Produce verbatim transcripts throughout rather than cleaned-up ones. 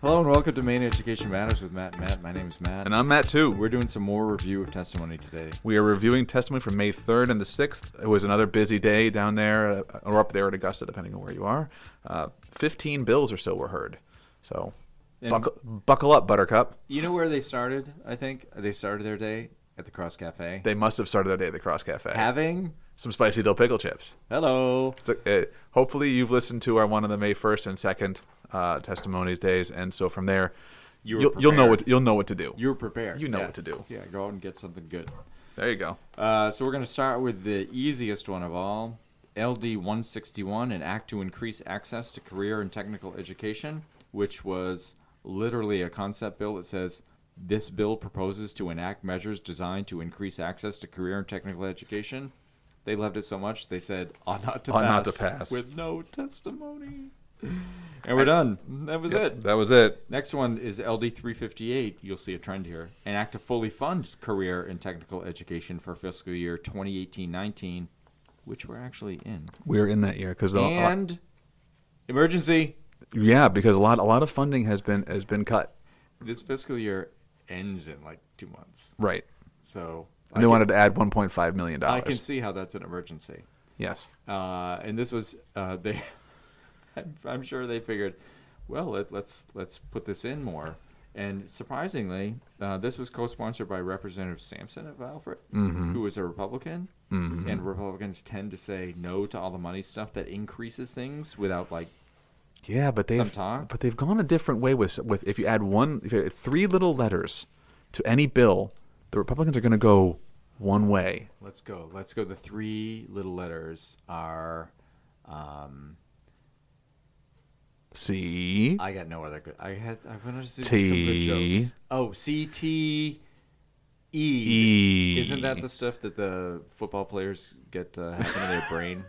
Hello and welcome to Maine Education Matters with Matt and Matt. My name is Matt. And I'm Matt too. We're doing some more review of testimony today. We are reviewing testimony from May third and the sixth. It was another busy day down there, or up there at Augusta, depending on where you are. Uh, fifteen bills or so were heard. So buckle, buckle up, Buttercup. You know where they started, I think? They started their day at the Cross Cafe. They must have started their day at the Cross Cafe. Having... some spicy dill pickle chips. Hello. So, uh, hopefully you've listened to our one on the May first and second uh, testimonies days, and so from there, you you'll, you'll know what you'll know what to do. You're prepared. You know yeah. what to do. Yeah, go out and get something good. There you go. Uh, so we're going to start with the easiest one of all, L D one sixty-one, an act to increase access to career and technical education, which was literally a concept bill that says, this bill proposes to enact measures designed to increase access to career and technical education. They loved it so much, they said, ought not to, ought pass, not to pass with no testimony. And we're done. That was yep, it. That was it. Next one is L D three fifty-eight. You'll see a trend here. An act to fully fund career and technical education for fiscal year twenty eighteen nineteen, which we're actually in. We're in that year. Cause and lot, emergency. Yeah, because a lot a lot of funding has been has been cut. This fiscal year ends in like two months. Right. So... and they can, wanted to add one point five million dollars. I can see how that's an emergency. Yes. Uh, and this was, uh, they. I'm, I'm sure they figured, well, let, let's let's put this in more. And surprisingly, uh, this was co-sponsored by Representative Sampson of Alfred, mm-hmm. who was a Republican. Mm-hmm. And Republicans tend to say no to all the money stuff that increases things without, like, yeah, but they've, some talk. But they've gone a different way with, with if you add one, if you add three little letters to any bill, the Republicans are going to go one way. Let's go. Let's go. The three little letters are um, C. I got no other good. I had. I wanted to see T. some good jokes. Oh, C T E. E. Isn't that the stuff that the football players get uh, happen in their brain?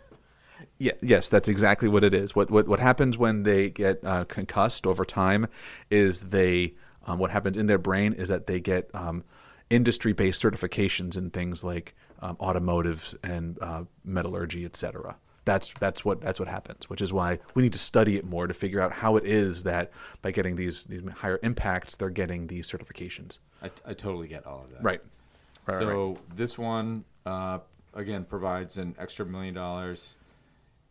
Yeah, yes, that's exactly what it is. What what what happens when they get uh, concussed over time is they um, what happens in their brain is that they get. Um, industry-based certifications in things like um, automotive and uh, metallurgy, et cetera. That's that's what that's what happens, which is why we need to study it more to figure out how it is that by getting these, these higher impacts, they're getting these certifications. I, I totally get all of that. Right. right so right. This one, uh, again, provides an extra million dollars.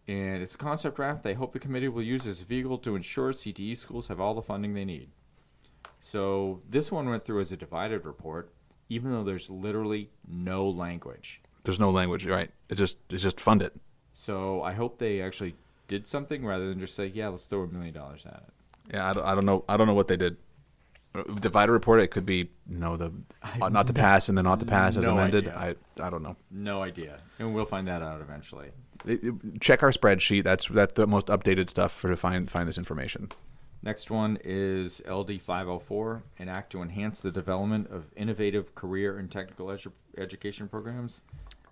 And it's a concept draft they hope the committee will use as a vehicle to ensure C T E schools have all the funding they need. So this one went through as a divided report, even though there's literally no language. There's no language, right? It just it's just fund it. So I hope they actually did something rather than just say, yeah, let's throw a million dollars at it. Yeah, I don't, I don't know. I don't know what they did. Divided report, it could be, you know, the ought not to pass and then ought to pass as no amended. Idea. I I don't know. No idea. And we'll find that out eventually. It, it, check our spreadsheet. That's that's the most updated stuff for to find find this information. Next one is L D five oh four, an act to enhance the development of innovative career and technical edu- education programs.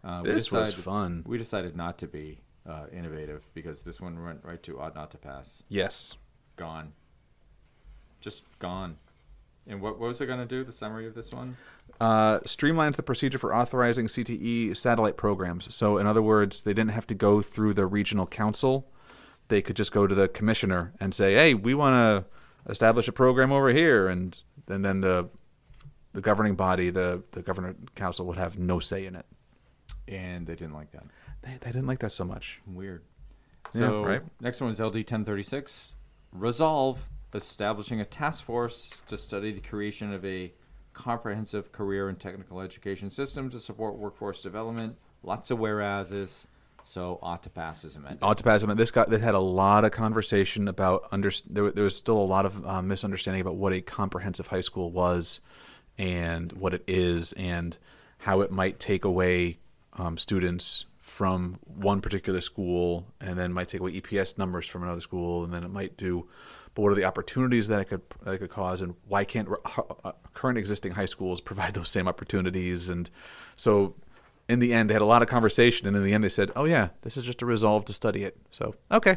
Uh, this decided, was fun. We decided not to be uh, innovative because this one went right to ought not to pass. Yes. Gone. Just gone. And what, what was it going to do, the summary of this one? Uh, streamlines the procedure for authorizing C T E satellite programs. So, in other words, they didn't have to go through the regional council. They could just go to the commissioner and say, hey, we want to establish a program over here. And, and then the the governing body, the, the governor council would have no say in it. And they didn't like that. They, they didn't like that so much. Weird. So yeah, right? Next one is L D ten thirty-six. Resolve establishing a task force to study the creation of a comprehensive career and technical education system to support workforce development. Lots of whereases. So ought to pass is amended. Ought to pass is amended. This got that had a lot of conversation about under. There, there was still a lot of uh, misunderstanding about what a comprehensive high school was, and what it is, and how it might take away um, students from one particular school, and then might take away E P S numbers from another school, and then it might do. But what are the opportunities that it could that it could cause, and why can't uh, current existing high schools provide those same opportunities? And so. In the end, they had a lot of conversation, and in the end, they said, "Oh yeah, this is just a resolve to study it." So okay,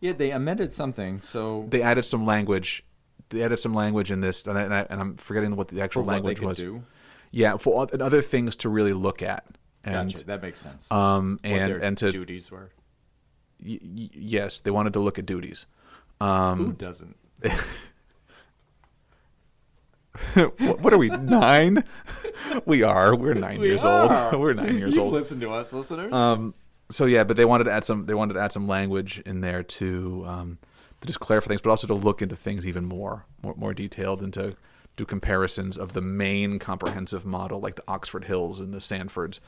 yeah, they amended something. So they added some language. They added some language in this, and, I, and, I, and I'm forgetting what the actual for what language they could was. Do. Yeah, for and other things to really look at. And, gotcha. That makes sense. Um, and what their and to duties were. Y- yes, they wanted to look at duties. Um, Who doesn't? what, what are we, nine? We are. We're nine we years are. old. We're nine years You've old. Listen to us, listeners. Um, so yeah, but they wanted to add some. They wanted to add some language in there to um, to just clarify things, but also to look into things even more, more, more detailed, and to do comparisons of the Maine comprehensive model, like the Oxford Hills and the Sanfords,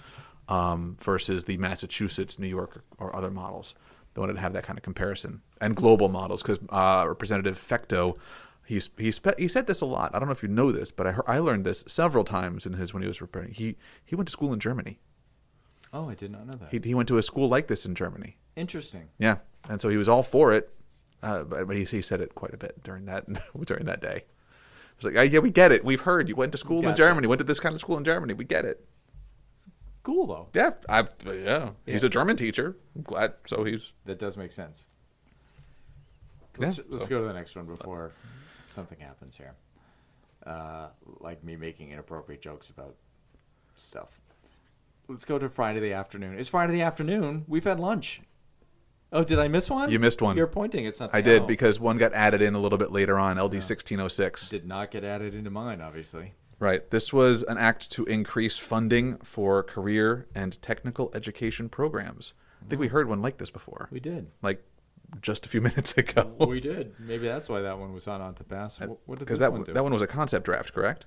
um, versus the Massachusetts, New York, or other models. They wanted to have that kind of comparison and global models, because uh, Representative Fecto. He's, he, spe- he said this a lot. I don't know if you know this, but I heard, I learned this several times in his when he was preparing. He he went to school in Germany. Oh, I did not know that. He he went to a school like this in Germany. Interesting. Yeah, and so he was all for it, uh, but he he said it quite a bit during that during that day. He was like, yeah, we get it. We've heard you went to school in Germany. That. Went to this kind of school in Germany. We get it. Cool though. Yeah, I yeah. yeah. He's a German teacher. I'm glad. So he's that does make sense. Let's yeah, let's so. go to the next one before. Something happens here, uh, like me making inappropriate jokes about stuff. Let's go to Friday the afternoon. It's Friday the afternoon. We've had lunch. Oh, did I miss one? You missed one. You're pointing at something. I did, oh. because one got added in a little bit later on, L D sixteen oh six. Did not get added into mine, obviously. Right. This was an act to increase funding for career and technical education programs. I think oh. we heard one like this before. We did. Like... just a few minutes ago. We did. Maybe that's why that one was not on to pass. What did this that, one do? That one was a concept draft, correct?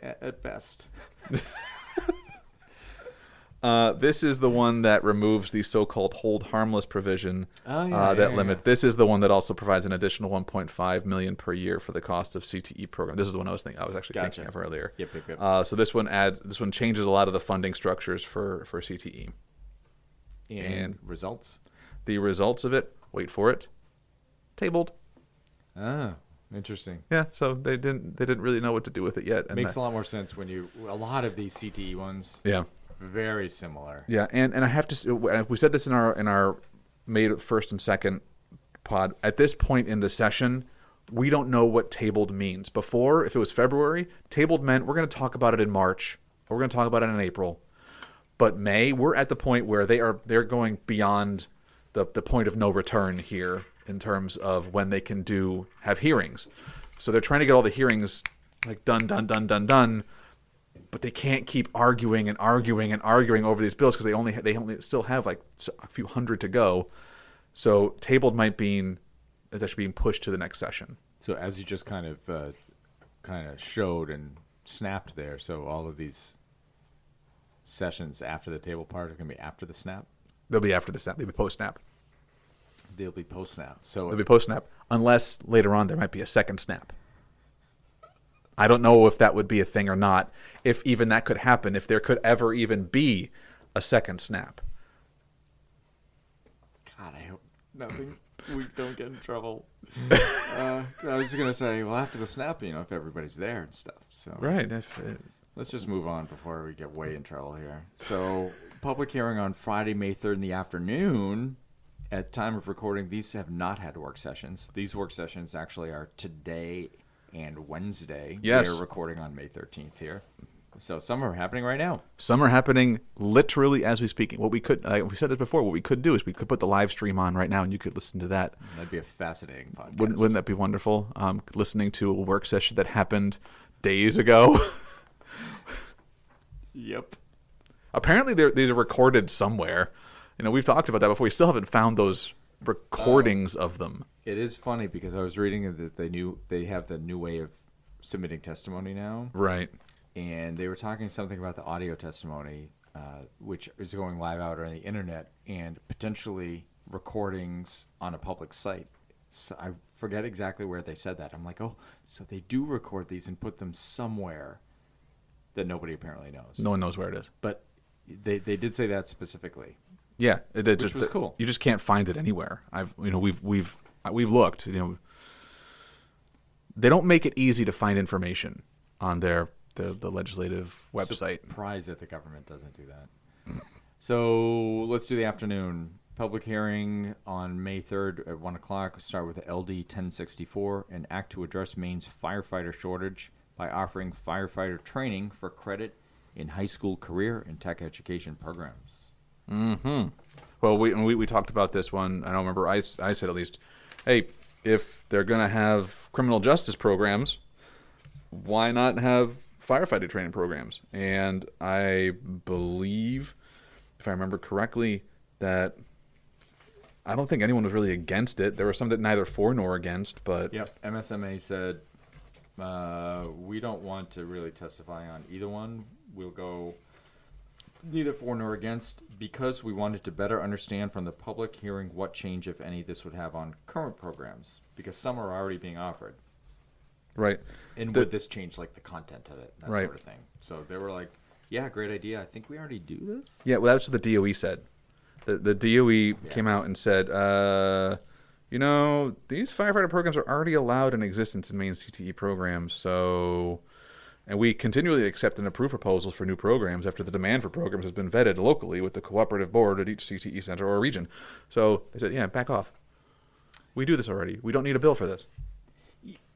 At, at best. uh, this is the one that removes the so-called hold harmless provision oh, yeah, uh, that yeah, limit. Yeah. This is the one that also provides an additional one point five million dollars per year for the cost of C T E program. This is the one I was thinking. I was actually gotcha. thinking of earlier. Yep, yep, yep. Uh, so this one adds. This one changes a lot of the funding structures for for C T E. And, and results. The results of it, wait for it, tabled. Ah, interesting. Yeah, so they didn't they didn't really know what to do with it yet. And makes that, a lot more sense when you a lot of these C T E ones. Yeah, very similar. Yeah, and, and I have to we said this in our in our made first and second pod. At this point in the session, we don't know what tabled means. Before, if it was February, tabled meant we're going to talk about it in March or we're going to talk about it in April. But May, we're at the point where they are they're going beyond the the point of no return here in terms of when they can do have hearings. So they're trying to get all the hearings like done, done, done, done, done, but they can't keep arguing and arguing and arguing over these bills because they only they only still have like a few hundred to go. So tabled might be is actually being pushed to the next session. So as you just kind of uh, kind of showed and snapped there, so all of these sessions after the table part are going to be after the snap. They'll be after the snap. They'll be post-snap. They'll be post-snap. So They'll be post-snap, unless later on there might be a second snap. I don't know if that would be a thing or not, if even that could happen, if there could ever even be a second snap. God, I hope nothing. We don't get in trouble. uh, I was just going to say, well, after the snap, you know, if everybody's there and stuff. So Right. If it... Let's just move on before we get way in trouble here. So, public hearing on Friday, May third in the afternoon. At time of recording, these have not had work sessions. These work sessions actually are today and Wednesday. Yes. They're recording on May thirteenth here. So, some are happening right now. Some are happening literally as we speak. What we could, uh, we said this before, what we could do is we could put the live stream on right now and you could listen to that. That'd be a fascinating podcast. Wouldn't, wouldn't that be wonderful? Um, listening to a work session that happened days ago. Yep. Apparently, these are recorded somewhere. You know, we've talked about that before. We still haven't found those recordings um, of them. It is funny because I was reading that they knew they have the new way of submitting testimony now. Right. And they were talking something about the audio testimony, uh, which is going live out on the internet and potentially recordings on a public site. So I forget exactly where they said that. I'm like, oh, so they do record these and put them somewhere. That nobody apparently knows. No one knows where it is. But they, they did say that specifically. Yeah, it, it, which it, was it, cool. You just can't find it anywhere. I've you know we've we've we've looked. You know, they don't make it easy to find information on their the, the legislative website. Surprised that the government doesn't do that. Mm. So let's do the afternoon public hearing on May third at one o'clock. We'll start with L D ten sixty-four, an act to address Maine's firefighter shortage by offering firefighter training for credit in high school career and tech education programs. Mm-hmm. Well, we we, we talked about this one. I don't remember. I, I said at least, hey, if they're going to have criminal justice programs, why not have firefighter training programs? And I believe, if I remember correctly, that I don't think anyone was really against it. There were some that neither for nor against, but... Yep, M S M A said, uh, we don't want to really testify on either one. We'll go neither for nor against because we wanted to better understand from the public hearing what change, if any, this would have on current programs, because some are already being offered. Right. And the, would this change, like, the content of it, that right. sort of thing. So they were like, yeah, great idea. I think we already do this. Yeah, well, that's what the D O E said. The, the D O E yeah. came out and said, uh, you know, these firefighter programs are already allowed in existence in Maine C T E programs, so... And we continually accept and approve proposals for new programs after the demand for programs has been vetted locally with the cooperative board at each C T E center or region. So they said, yeah, back off. We do this already. We don't need a bill for this.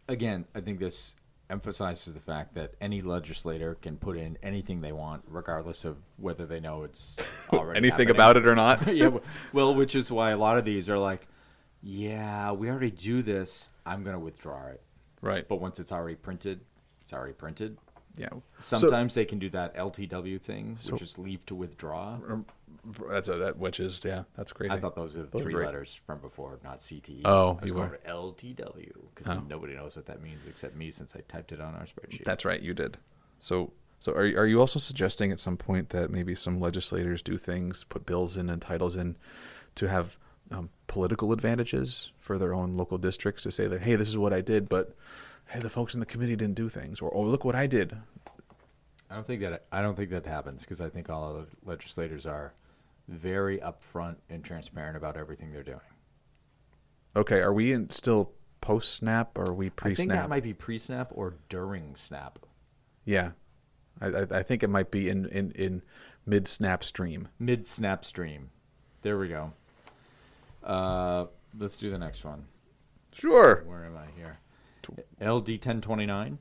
Again, I think this emphasizes the fact that any legislator can put in anything they want, regardless of whether they know it's already anything happening. About it or not. Yeah, well, which is why a lot of these are like, yeah, we already do this. I'm going to withdraw it. Right. But once it's already printed... It's already printed. Yeah. Sometimes so, they can do that L T W thing, so, which is leave to withdraw. That's a, that which is yeah, that's crazy. I thought those were the those three were letters from before, not C T E. Oh, I was you going were to L T W because oh. nobody knows what that means except me, since I typed it on our spreadsheet. That's right, you did. So, so are are you also suggesting at some point that maybe some legislators do things, put bills in and titles in, to have um, political advantages for their own local districts to say that, hey, this is what I did, but. Hey, the folks in the committee didn't do things, or oh, look what I did. I don't think that I don't think that happens because I think all of the legislators are very upfront and transparent about everything they're doing. Okay, are we in still post snap or are we pre snap? I think that might be pre snap or during snap. Yeah, I, I, I think it might be in in, in mid snap stream. Mid snap stream. There we go. Uh, let's do the next one. Sure. Where am I here? L D ten twenty-nine,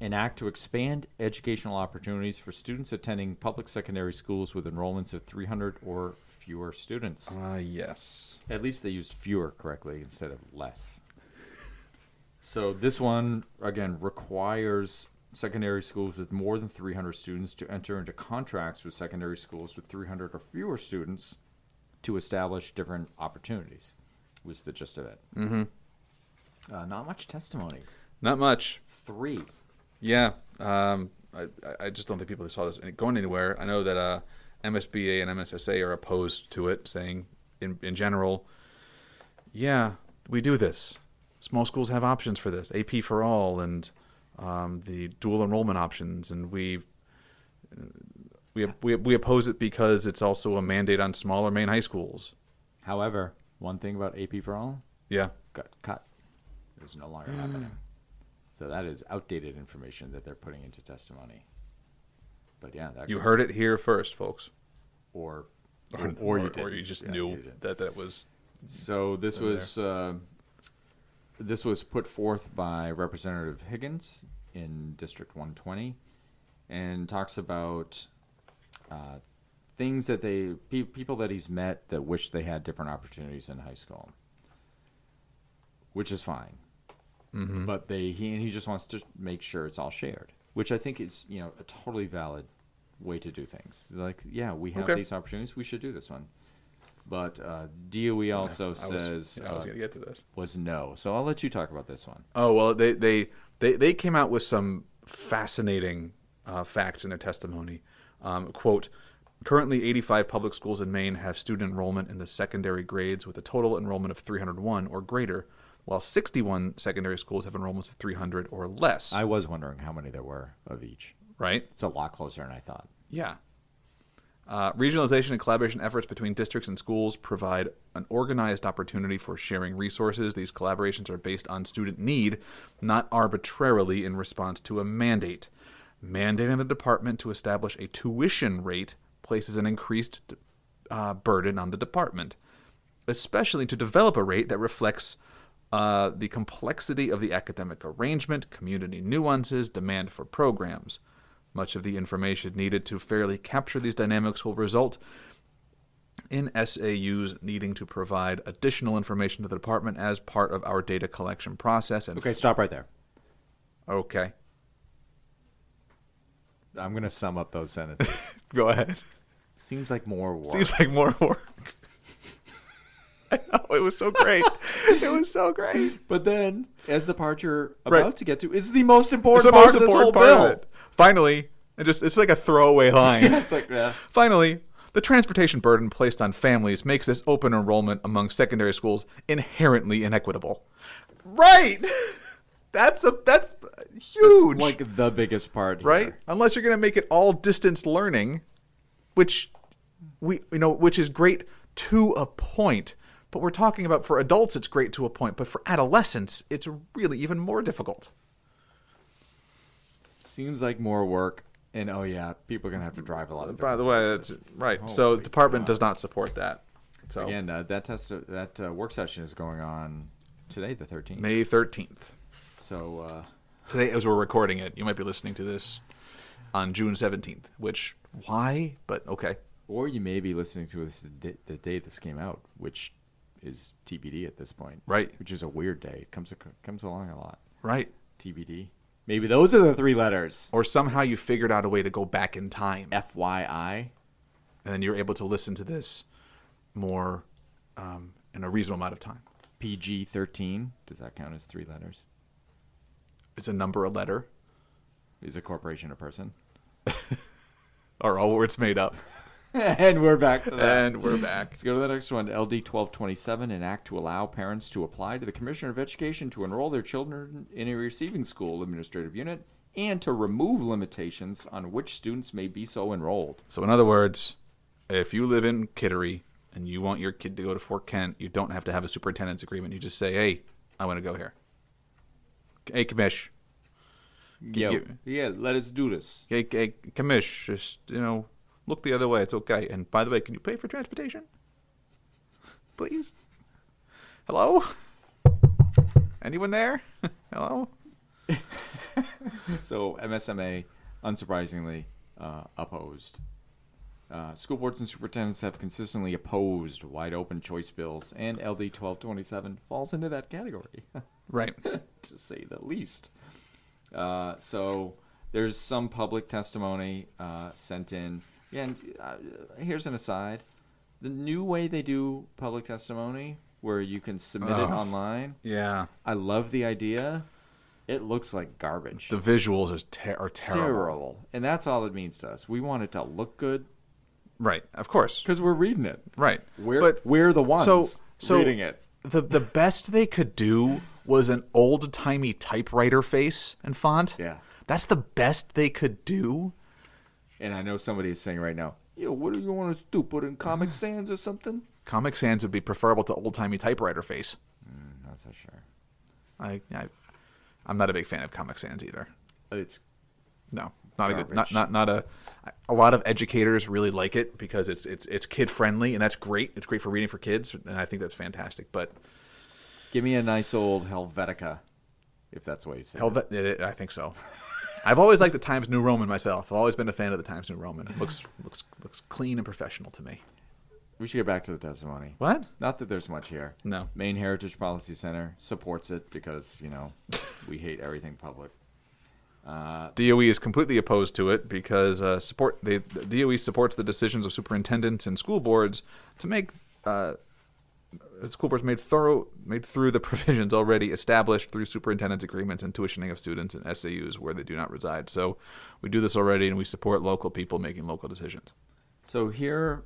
an act to expand educational opportunities for students attending public secondary schools with enrollments of three hundred or fewer students. Ah, uh, yes. At least they used fewer correctly instead of less. So this one, again, requires secondary schools with more than three hundred students to enter into contracts with secondary schools with three hundred or fewer students to establish different opportunities, was the gist of it. Mm-hmm. Uh, not much testimony. Not much. Three. Yeah. Um, I, I just don't think people saw this going anywhere. I know that uh, M S B A and M S S A are opposed to it, saying in, in general, yeah, we do this. Small schools have options for this. A P for all and um, the dual enrollment options. And we, we we we oppose it because it's also a mandate on smaller Maine high schools. However, one thing about A P for all? Yeah. Got cut. Is no longer happening. So that is outdated information that they're putting into testimony. But yeah, that you heard it here first, folks. Or or, or, or, you, or you just yeah, knew you that that was. So this was uh, this was put forth by Representative Higgins in District one twenty, and talks about uh, things that they pe- people that he's met that wish they had different opportunities in high school, which is fine. Mm-hmm. But they he and he just wants to make sure it's all shared, which I think is, you know, a totally valid way to do things. Like, yeah, we have okay. these opportunities, we should do this one. But uh, D O E also yeah, says was, yeah, I was uh, gonna get to this. was no. So I'll let you talk about this one. Oh well, they they they, they came out with some fascinating uh, facts in their testimony. Um, quote. Currently, eighty-five public schools in Maine have student enrollment in the secondary grades with a total enrollment of three hundred one or greater, while sixty-one secondary schools have enrollments of three hundred or less. I was wondering how many there were of each. Right. It's a lot closer than I thought. Yeah. Uh, regionalization and collaboration efforts between districts and schools provide an organized opportunity for sharing resources. These collaborations are based on student need, not arbitrarily in response to a mandate. Mandating the department to establish a tuition rate places an increased uh, burden on the department, especially to develop a rate that reflects Uh, the complexity of the academic arrangement, community nuances, demand for programs. Much of the information needed to fairly capture these dynamics will result in S A Us needing to provide additional information to the department as part of our data collection process. And okay, stop right there. Okay. I'm going to sum up those sentences. Go ahead. Seems like more work. Seems like more work. I know. It was so great. It was so great. But then, as the part you're about right. to get to is the most important the part most of important this whole bill. Of it. Finally, it just, it's like a throwaway line. yeah, it's like, yeah. Finally, the transportation burden placed on families makes this open enrollment among secondary schools inherently inequitable. Right! That's a that's huge. That's like the biggest part here. Right? Unless you're going to make it all distance learning, which we you know, which is great to a point, but we're talking about for adults it's great to a point, but for adolescents it's really even more difficult. Seems like more work, and oh yeah, people are going to have to drive a lot of By the way, that's, right. Holy so the department God. does not support that. So again, uh, that test uh, that uh, work session is going on today, the thirteenth. May thirteenth. So uh, today, as we're recording it, you might be listening to this on June seventeenth, which, why? But okay. Or you may be listening to this the, the day this came out, which is T B D at this point. Right. Which is a weird day. It comes, comes along a lot. Right. T B D. Maybe those are the three letters. Or somehow you figured out a way to go back in time. F Y I. And you're able to listen to this more um, in a reasonable amount of time. P G thirteen. Does that count as three letters? Is a number a letter? Is a corporation a person? Are all words made up? And we're back to that. And we're back. Let's go to the next one. L D twelve twenty-seven, an act to allow parents to apply to the Commissioner of Education to enroll their children in a receiving school administrative unit and to remove limitations on which students may be so enrolled. So in other words, if you live in Kittery and you want your kid to go to Fort Kent, you don't have to have a superintendent's agreement. You just say, hey, I want to go here. Hey, Commish. Yo, you, yeah, let us do this. Hey, hey, Commish, just, you know, look the other way. It's okay. And by the way, can you pay for transportation? Please? Hello? Anyone there? Hello? So, M S M A, unsurprisingly, uh, opposed. Uh, school boards and superintendents have consistently opposed wide-open choice bills, and L D twelve twenty-seven falls into that category. Right. To say the least. Uh, so there's some public testimony uh, sent in. Yeah, and uh, here's an aside. The new way they do public testimony, where you can submit oh, it online. Yeah. I love the idea. It looks like garbage. The visuals are, ter- are terrible. terrible. And that's all it means to us. We want it to look good. Right, of course. Because we're reading it. Right. We're, but, we're the ones so, so reading it. The the best they could do was an old-timey typewriter face and font. Yeah. That's the best they could do. And I know somebody is saying right now, yo, what do you want to do, put in Comic Sans or something? Comic Sans would be preferable to old-timey typewriter face. Mm, not so sure. I, I, I'm not a big fan of Comic Sans either. It's No, not garbage. a good, not, not, not a... A lot of educators really like it because it's it's it's kid friendly, and that's great. It's great for reading for kids, and I think that's fantastic. But give me a nice old Helvetica, if that's what you say. Helve- it. It, I think so. I've always liked the Times New Roman myself. I've always been a fan of the Times New Roman. It looks looks looks clean and professional to me. We should get back to the testimony. What? Not that there's much here. No. Maine Heritage Policy Center supports it because you know we hate everything public. Uh, D O E is completely opposed to it because uh, support they, the D O E supports the decisions of superintendents and school boards to make uh, school boards made thorough made through the provisions already established through superintendents' agreements and tuitioning of students and S A Us where they do not reside. So we do this already, and we support local people making local decisions. So here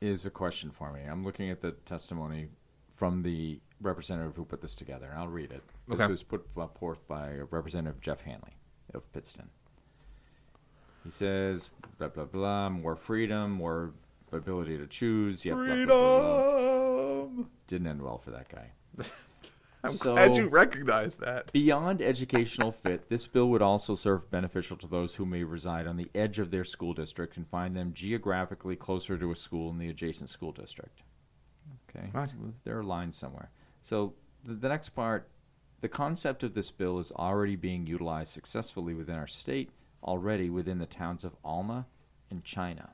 is a question for me. I'm looking at the testimony from the representative who put this together, and I'll read it. This okay. was put forth by Representative Jeff Hanley of Pittston. He says, blah, blah, blah, more freedom, more ability to choose. Yep, freedom! Blah, blah, blah. Didn't end well for that guy. I'm so, glad you recognize that. Beyond educational fit, this bill would also serve beneficial to those who may reside on the edge of their school district and find them geographically closer to a school in the adjacent school district. Okay. Right. There are lines somewhere. So the, the next part, the concept of this bill is already being utilized successfully within our state, already within the towns of Alma and China.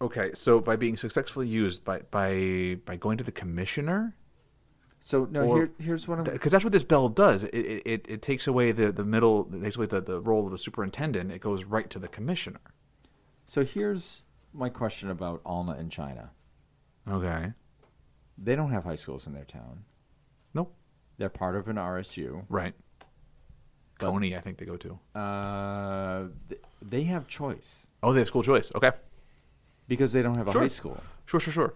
Okay, so by being successfully used, by by, by going to the commissioner? So no, or, here, here's one of because that's what this bill does. It it, it takes away the, the middle, it takes away the, the role of the superintendent. It goes right to the commissioner. So here's my question about Alma and China. Okay. They don't have high schools in their town. Nope. They're part of an R S U. Right. But, Coney, I think they go to. Uh, they have choice. Oh, they have school choice. Okay. Because they don't have a sure. high school. Sure, sure, sure.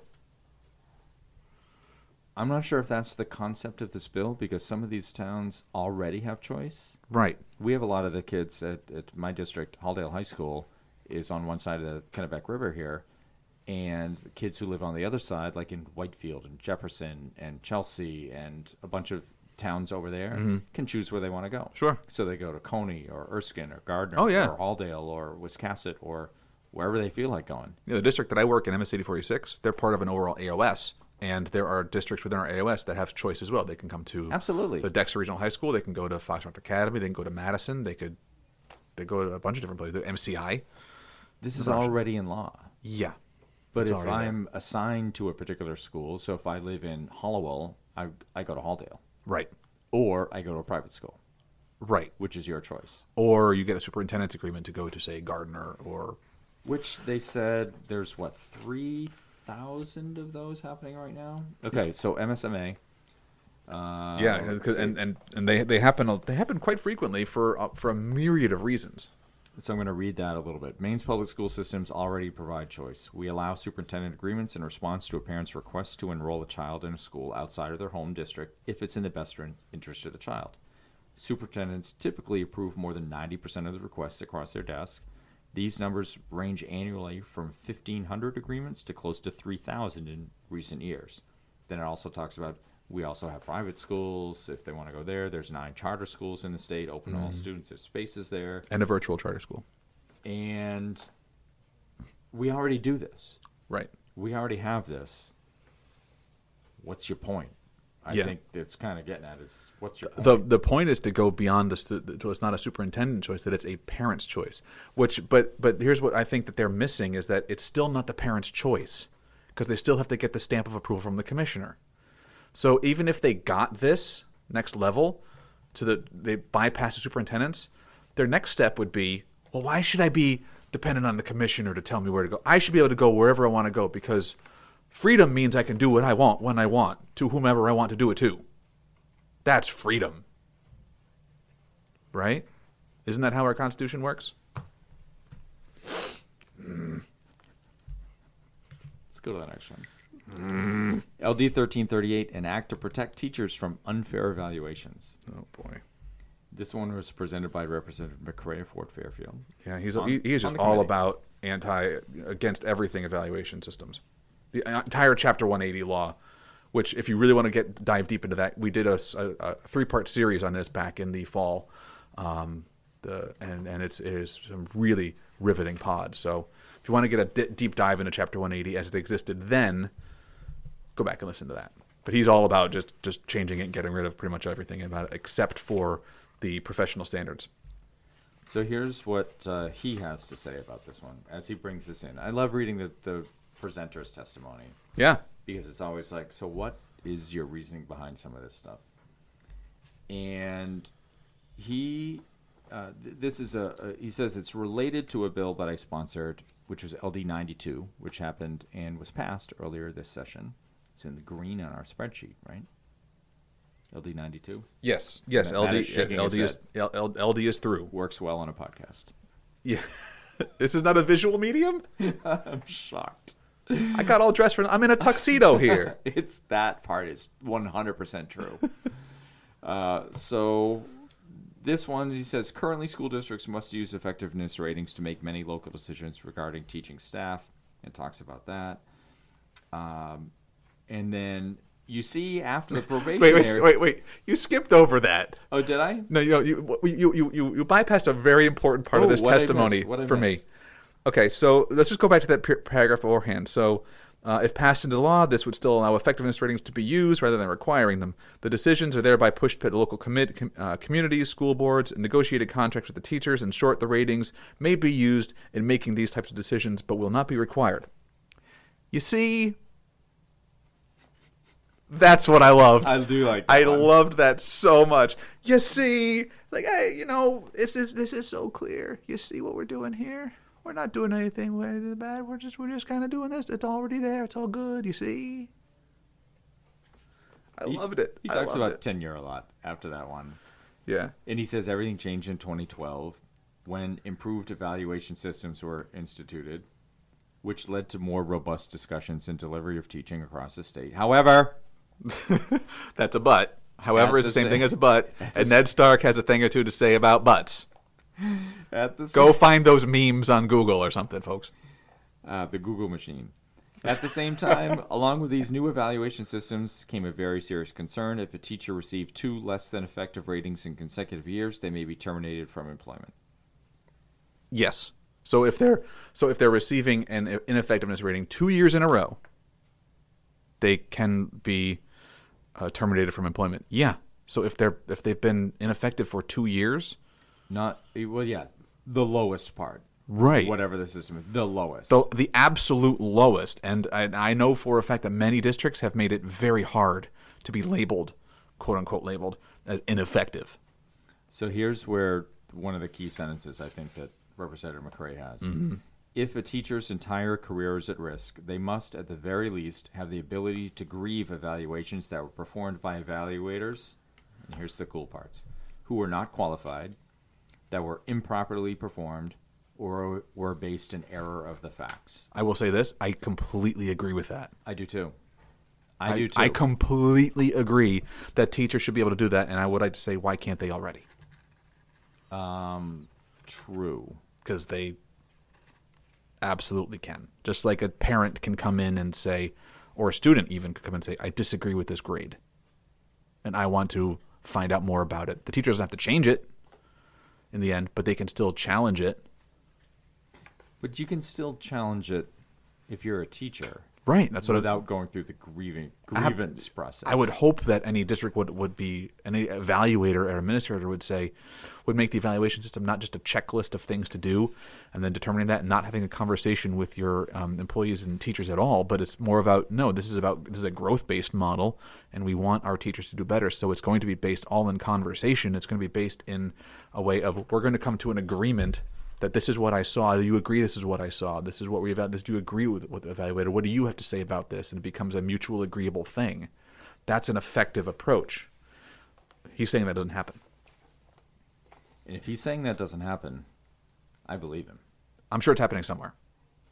I'm not sure if that's the concept of this bill, because some of these towns already have choice. Right. We have a lot of the kids at, at my district, Halldale High School, is on one side of the Kennebec River here, and the kids who live on the other side, like in Whitefield and Jefferson and Chelsea and a bunch of towns over there, mm-hmm. can choose where they want to go. Sure. So they go to Coney or Erskine or Gardner oh, yeah. or Halldale or Wiscasset or wherever they feel like going. Yeah, the district that I work in, M S eighty forty-six, they're part of an overall A O S. And there are districts within our A O S that have choice as well. They can come to absolutely the Dexter Regional High School. They can go to Fox Hunter Academy. They can go to Madison. They could they go to a bunch of different places. The M C I. This is Production. already in law. Yeah. But if I'm there. assigned to a particular school, so if I live in Hollowell, I, I go to Halldale. Right. Or I go to a private school. Right. Which is your choice. Or you get a superintendent's agreement to go to, say, Gardner or... Which they said there's, what, three... thousand of those happening right now. Okay, so M S M A. Uh, yeah, and, and and they they happen they happen quite frequently for uh, for a myriad of reasons. So I'm going to read that a little bit. Maine's public school systems already provide choice. We allow superintendent agreements in response to a parent's request to enroll a child in a school outside of their home district if it's in the best interest of the child. Superintendents typically approve more than ninety percent of the requests across their desk. These numbers range annually from fifteen hundred agreements to close to three thousand in recent years. Then it also talks about we also have private schools. If they want to go there, there's nine charter schools in the state, open mm-hmm. to all students. There's spaces there. And a virtual charter school. And we already do this. Right. We already have this. What's your point? I yeah. think that's kind of getting at is what's your point? The, the point is to go beyond this. So it's not a superintendent choice, that it's a parent's choice. Which, but but here's what I think that they're missing is that it's still not the parent's choice because they still have to get the stamp of approval from the commissioner. So even if they got this next level to the they bypass the superintendents, their next step would be, well, why should I be dependent on the commissioner to tell me where to go? I should be able to go wherever I want to go because freedom means I can do what I want, when I want, to whomever I want to do it to. That's freedom. Right? Isn't that how our Constitution works? Mm. Let's go to the next one. Mm. L D thirteen thirty-eight, an act to protect teachers from unfair evaluations. Oh, boy. This one was presented by Representative McRae of Fort Fairfield. Yeah, he's on, he, he's just all about anti, against everything evaluation systems. The entire Chapter one eighty law, which if you really want to get dive deep into that, we did a, a, a three-part series on this back in the fall, um, the and, and it's, it is some really riveting pod. So if you want to get a d- deep dive into Chapter one eighty as it existed then, go back and listen to that. But he's all about just, just changing it and getting rid of pretty much everything about it except for the professional standards. So here's what uh, he has to say about this one as he brings this in. I love reading the... the presenter's testimony. Yeah. Because it's always like, so what is your reasoning behind some of this stuff? And he, uh, th- this is a, a, he says it's related to a bill that I sponsored, which was L D ninety-two, which happened and was passed earlier this session. It's in the green on our spreadsheet, right? L D ninety-two? Yes. Yes. L D is, L D is through. Works well on a podcast. Yeah. This is not a visual medium? I'm shocked. I got all dressed for. I'm in a tuxedo here. It's that part is one hundred percent true. uh, so this one, he says, currently school districts must use effectiveness ratings to make many local decisions regarding teaching staff, and talks about that. Um, and then you see after the probation. wait, wait, wait, wait! You skipped over that. Oh, did I? No, you know, you you you you, you bypassed a very important part oh, of this what testimony I what I for miss. me. Okay, so let's just go back to that paragraph beforehand. So uh, if passed into law, this would still allow effectiveness ratings to be used rather than requiring them. The decisions are thereby pushed to local commit, com, uh, communities, school boards, and negotiated contracts with the teachers. In short, the ratings may be used in making these types of decisions, but will not be required. You see, That's what I loved. I do like that. I one. loved that so much. You see, like, hey, you know, this is this is so clear. You see what we're doing here? We're not doing anything anything bad. We're just we're just kind of doing this. It's already there. It's all good. You see? I he, loved it. He talks about it. tenure a lot after that one. Yeah. And he says everything changed in twenty twelve when improved evaluation systems were instituted, which led to more robust discussions and delivery of teaching across the state. However... That's a but. However, it's the same, same thing as a but. And Ned Stark has a thing or two to say about butts. At the Go same. find those memes on Google or something, folks. Uh, the Google machine. At the same time, along with these new evaluation systems came a very serious concern. If a teacher received two less than effective ratings in consecutive years, they may be terminated from employment. Yes. So if they're so if they're receiving an ineffectiveness rating two years in a row, they can be uh, terminated from employment. Yeah. So if they're if they've been ineffective for two years, not well. Yeah, the lowest part. Right. Whatever the system is, the lowest. The, the absolute lowest. And I, I know for a fact that many districts have made it very hard to be labeled, quote unquote, labeled as ineffective. So here's where one of the key sentences I think that Representative McRae has. Mm-hmm. If a teacher's entire career is at risk, they must, at the very least, have the ability to grieve evaluations that were performed by evaluators, and here's the cool parts, who were not qualified, that were improperly performed, or were based in error of the facts. I will say this. I completely agree with that. I do, too. I, I do, too. I completely agree that teachers should be able to do that, and I would like to say, why can't they already? Um, true. Because they... absolutely can. Just like a parent can come in and say, or a student even could come and say, I disagree with this grade and I want to find out more about it. The teacher doesn't have to change it in the end, but they can still challenge it. But you can still challenge it if you're a teacher. Right. That's what without I, going through the grieving grievance I, process. I would hope that any district would, would be, any evaluator or administrator would say, would make the evaluation system not just a checklist of things to do and then determining that and not having a conversation with your um, employees and teachers at all, but it's more about, no, this is about, this is a growth-based model and we want our teachers to do better. So it's going to be based all in conversation. It's going to be based in a way of, we're going to come to an agreement that this is what I saw. Do you agree this is what I saw? This is what we evaluated. Do you agree with, with the evaluator? What do you have to say about this? And it becomes a mutual agreeable thing. That's an effective approach. He's saying that doesn't happen. And if he's saying that doesn't happen, I believe him. I'm sure it's happening somewhere.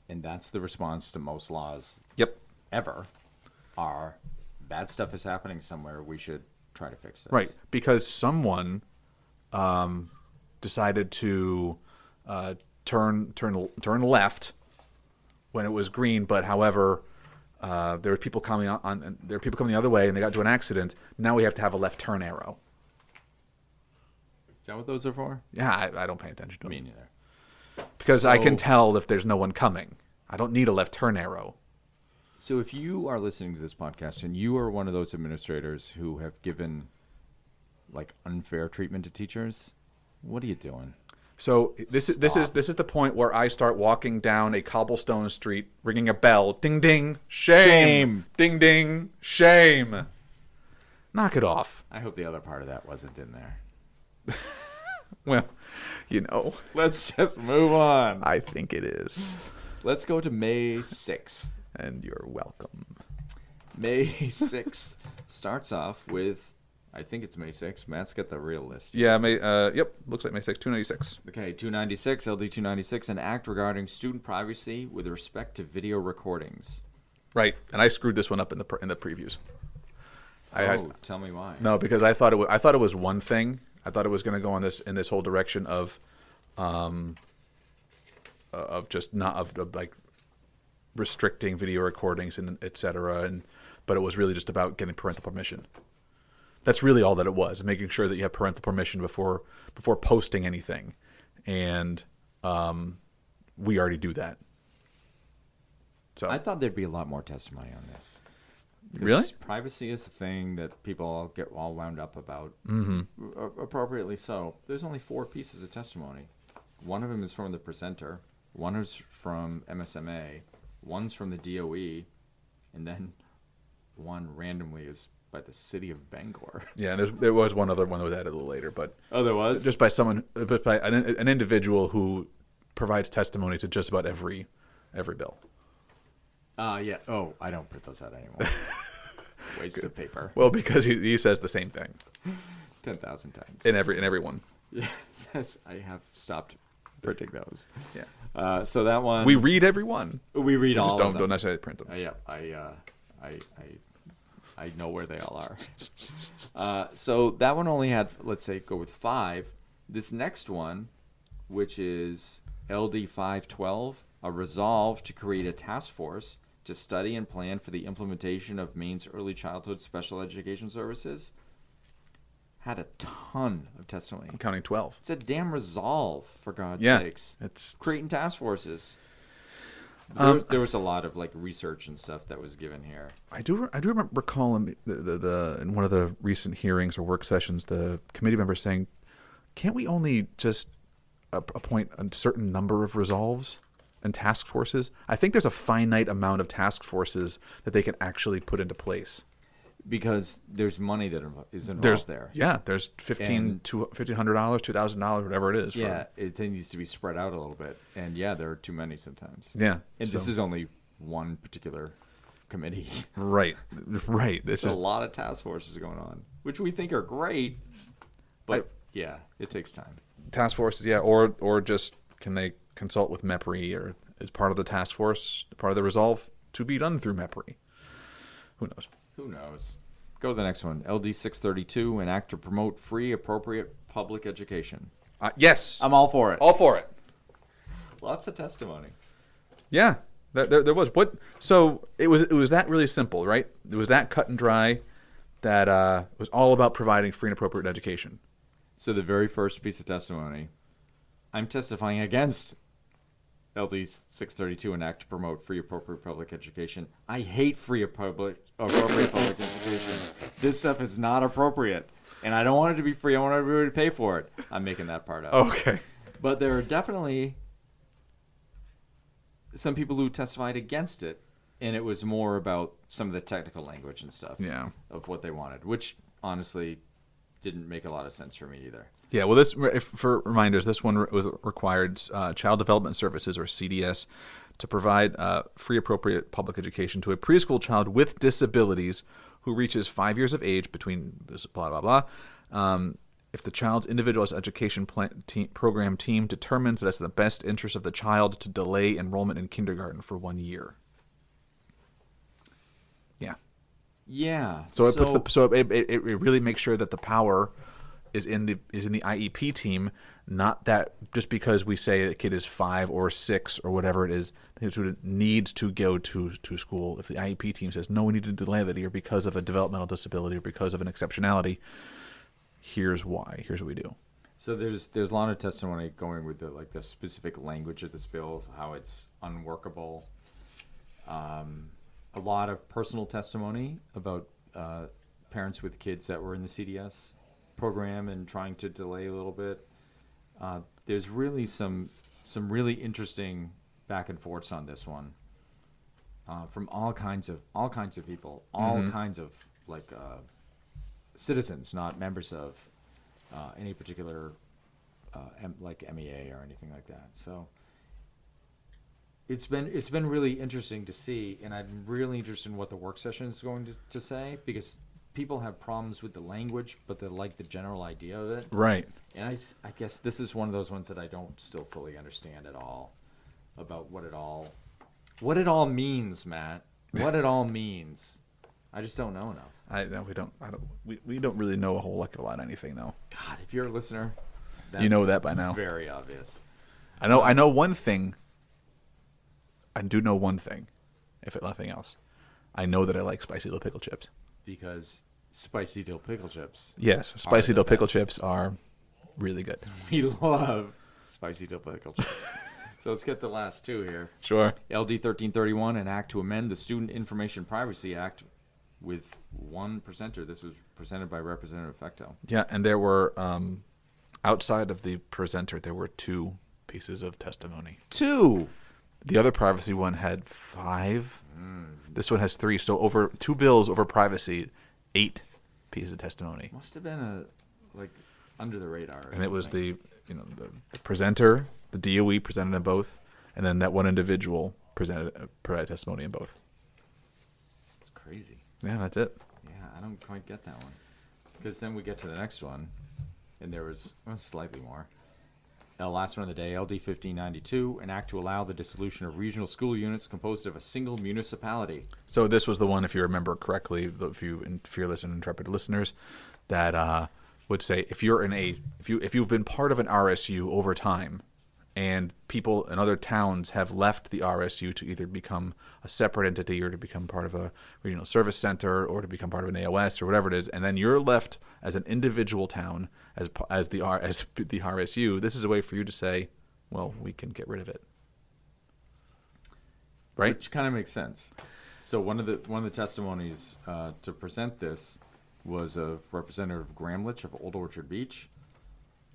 And that's the response to most laws yep. ever are, bad stuff is happening somewhere. We should try to fix this. Right, because someone um, decided to... Uh, turn turn turn left when it was green, but however, uh, there were people coming on, on. There were people coming the other way, and they got into an accident. Now we have to have a left turn arrow. Is that what those are for? Yeah, I, I don't pay attention to them. Me neither. Because so, I can tell if there's no one coming. I don't need a left turn arrow. So if you are listening to this podcast and you are one of those administrators who have given like unfair treatment to teachers, what are you doing? So this Stop. is this is this is the point where I start walking down a cobblestone street, ringing a bell, ding ding, shame, shame. ding ding, shame. Knock it off. I hope the other part of that wasn't in there. Well, you know, let's just move on. I think it is. Let's go to May sixth. And you're welcome. May sixth starts off with. I think it's May sixth. Matt's got the real list. Yeah, May. Uh, yep, looks like May sixth, two ninety-six. Okay, two ninety-six, L D two ninety-six, an act regarding student privacy with respect to video recordings. Right, and I screwed this one up in the pre- in the previews. I oh, had, tell me why. No, because I thought it was, I thought it was one thing. I thought it was going to go on this in this whole direction of, um, of just not of, of like restricting video recordings and et cetera, and but it was really just about getting parental permission. That's really all that it was, making sure that you have parental permission before before posting anything. And um, we already do that. So I thought there'd be a lot more testimony on this. Really? Privacy is the thing that people all get all wound up about, mm-hmm. R- appropriately so. There's only four pieces of testimony. One of them is from the presenter. One is from M S M A. One's from the D O E. And then one randomly is by the city of Bangor. Yeah, and there's, there was one other one that was added a little later, but oh, there was just by someone, but by an, an individual who provides testimony to just about every every bill. Uh yeah. Oh, I don't print those out anymore. Waste of paper. Well, because he, he says the same thing ten thousand times in every in every one. Yeah, I have stopped printing those. Yeah. Uh, so that one we read every one. We read we all. Just don't of them. Don't necessarily print them. Uh, yeah. I uh, I I I know where they all are. Uh, so that one only had, let's say, go with five. This next one, which is L D five twelve, a resolve to create a task force to study and plan for the implementation of Maine's early childhood special education services, had a ton of testimony. I'm counting twelve. It's a damn resolve, for God's yeah, sakes. It's creating task forces. There, um, there was a lot of like research and stuff that was given here. I do I do remember recall in, the, the, the, in one of the recent hearings or work sessions, the committee member saying, can't we only just appoint a certain number of resolves and task forces? I think there's a finite amount of task forces that they can actually put into place. Because there's money that is involved there's, there. Yeah, there's fifteen to fifteen hundred dollars, two thousand dollars, whatever it is. For, yeah, it needs to be spread out a little bit. And yeah, there are too many sometimes. Yeah. And so. This is only one particular committee. Right, right. This there's is a lot of task forces going on, which we think are great. But I, yeah, it takes time. Task forces, yeah, or or just can they consult with Mepri or is part of the task force, part of the resolve to be done through Mepri? Who knows? Who knows? Go to the next one. L D six thirty-two, an act to promote free, appropriate public education. Uh, yes. I'm all for it. All for it. Lots of testimony. Yeah. There, there, there was. What? So it was It was that really simple, right? It was that cut and dry that uh, was all about providing free and appropriate education. So the very first piece of testimony, I'm testifying against L D six thirty-two, an act to promote free, appropriate public education. I hate free, public, appropriate public education. This stuff is not appropriate, and I don't want it to be free. I want everybody to pay for it. I'm making that part up. Okay. But there are definitely some people who testified against it, and it was more about some of the technical language and stuff yeah. of what they wanted, which honestly didn't make a lot of sense for me either. Yeah, well, this for reminders, this one was required uh, Child Development Services, or C D S, to provide uh, free appropriate public education to a preschool child with disabilities who reaches five years of age between blah, blah, blah. Um, if the child's individualized education plan, te- program team determines that it's in the best interest of the child to delay enrollment in kindergarten for one year. Yeah. Yeah. So, so it puts the so it, it, it really makes sure that the power is in the is in the I E P team, not that just because we say the kid is five or six or whatever it is, the student needs to go to, to school. If the I E P team says, no, we need to delay that year because of a developmental disability or because of an exceptionality, here's why. Here's what we do. So there's there's a lot of testimony going with the like the specific language of this bill, how it's unworkable. Um, a lot of personal testimony about uh, parents with kids that were in the C D S program and trying to delay a little bit. Uh, there's really some some really interesting back and forths on this one uh, from all kinds of all kinds of people, all mm-hmm. kinds of like uh, citizens, not members of uh, any particular uh, M- like M E A or anything like that. So it's been it's been really interesting to see, and I'm really interested in what the work session is going to, to say, because people have problems with the language, but they like the general idea of it. Right. And I, I guess this is one of those ones that I don't still fully understand at all about what it all, what it all means, Matt. What it all means. I just don't know enough. I no, we don't. I don't. We, we don't really know a whole heck of a lot of anything, though. God, if you're a listener, that's you know that by now. Very obvious. I know. Um, I know one thing. I do know one thing, if nothing else. I know that I like spicy little pickle chips. Because spicy dill pickle chips. Yes, spicy dill pickle chips are really good. We love spicy dill pickle chips. So let's get the last two here. Sure. L D thirteen thirty-one, an act to amend the Student Information Privacy Act with one presenter. This was presented by Representative Fecto. Yeah, and there were, um, outside of the presenter, there were two pieces of testimony. Two? The other privacy one had five. Mm. This one has three, so over two bills over privacy, eight pieces of testimony. Must have been a like under the radar. Or and something. It was the you know the, the presenter, the D O E presented in both, and then that one individual presented uh, provided testimony in both. It's crazy. Yeah, that's it. Yeah, I don't quite get that one. Because then we get to the next one, and there was well, slightly more. The last one of the day, L D fifteen ninety-two, an act to allow the dissolution of regional school units composed of a single municipality. So this was the one, if you remember correctly, if you fearless and intrepid listeners, that uh, would say if you're in a if you if you've been part of an R S U over time, and people in other towns have left the R S U to either become a separate entity or to become part of a regional service center or to become part of an A O S or whatever it is, and then you're left as an individual town as as the as the R S U, this is a way for you to say, well, we can get rid of it. Right? Which kind of makes sense. So one of the one of the testimonies uh, to present this was of Representative Gramlich of Old Orchard Beach,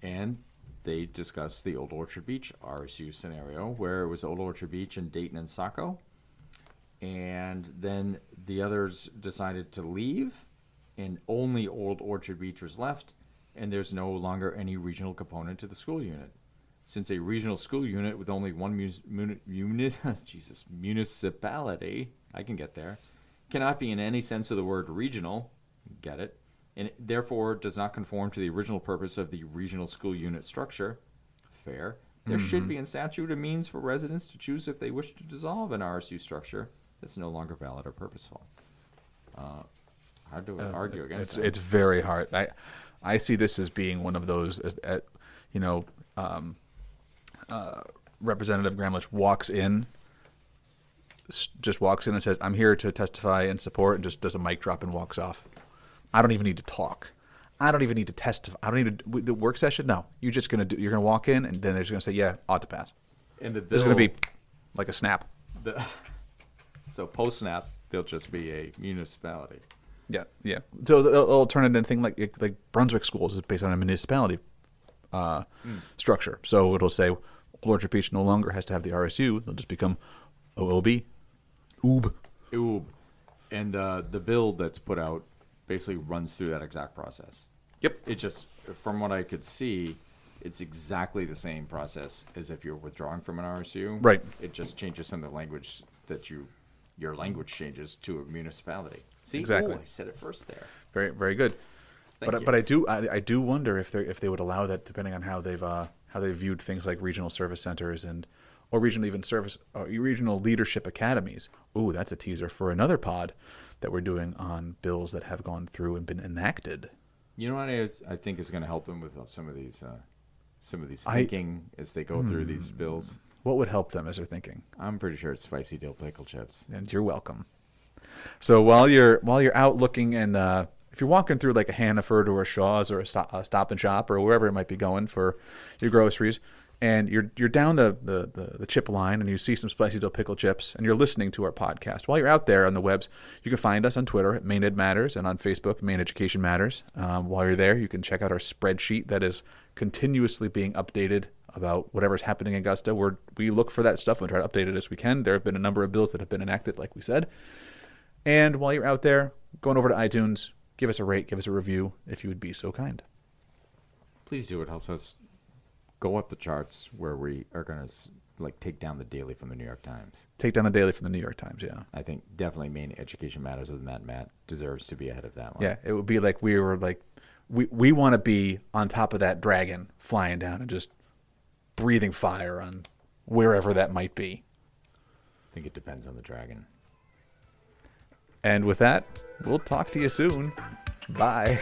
and they discussed the Old Orchard Beach R S U scenario, where it was Old Orchard Beach and Dayton and Saco. And then the others decided to leave, and only Old Orchard Beach was left, and there's no longer any regional component to the school unit. Since a regional school unit with only one mus- muni- muni- Jesus, municipality, I can get there, cannot be in any sense of the word regional, get it, and it therefore does not conform to the original purpose of the regional school unit structure. Fair. There mm-hmm. should be in statute a means for residents to choose if they wish to dissolve an R S U structure that's no longer valid or purposeful. Uh, hard to uh, argue against it's, that. It's very hard. I I see this as being one of those, as, at, you know, um, uh, Representative Gramlich walks in, just walks in and says, I'm here to testify and support, and just does a mic drop and walks off. I don't even need to talk. I don't even need to testify. I don't need to do the work session. No, you're just gonna do. You're gonna walk in, and then they're just gonna say, "Yeah, ought to pass." And the bill, it's gonna be like a snap. The, so post snap, they'll just be a municipality. Yeah, yeah. So they'll, they'll turn it into anything like like Brunswick schools is based on a municipality uh, mm. structure. So it'll say Orchard Beach no longer has to have the R S U. They'll just become O O B, O O B, O O B, and uh, the bill that's put out basically runs through that exact process. Yep. It just, from what I could see, it's exactly the same process as if you're withdrawing from an R S U. Right. It just changes some of the language that you, your language changes to a municipality. See, exactly. Ooh, I said it first there. Very, very good. Thank but you. but I do I, I do wonder if they if they would allow that, depending on how they've uh, how they viewed things like regional service centers and or regional even service or regional leadership academies. Ooh, that's a teaser for another pod that we're doing on bills that have gone through and been enacted. You know what I, was, I think is going to help them with some of these uh, some of these thinking I, as they go hmm, through these bills. What would help them as they're thinking? I'm pretty sure it's spicy dill pickle chips. And you're welcome. So while you're while you're out looking and uh, if you're walking through like a Hannaford or a Shaw's or a Stop, a Stop and Shop or wherever it might be going for your groceries, and you're you're down the, the, the, the chip line and you see some spicy dill pickle chips and you're listening to our podcast. While you're out there on the webs, you can find us on Twitter at Maine Ed Matters and on Facebook, Maine Education Matters. Um, while you're there, you can check out our spreadsheet that is continuously being updated about whatever's happening in Augusta. We're, we look for that stuff and try to update it as we can. There have been a number of bills that have been enacted, like we said. And while you're out there, going over to iTunes, give us a rate, give us a review if you would be so kind. Please do. It helps us go up the charts where we are going to like take down the daily from the New York Times. Take down the daily from the New York Times, yeah. I think definitely Maine Education Matters with Matt Matt deserves to be ahead of that one. Yeah, it would be like we were like, we, we want to be on top of that dragon flying down and just breathing fire on wherever that might be. I think it depends on the dragon. And with that, we'll talk to you soon. Bye.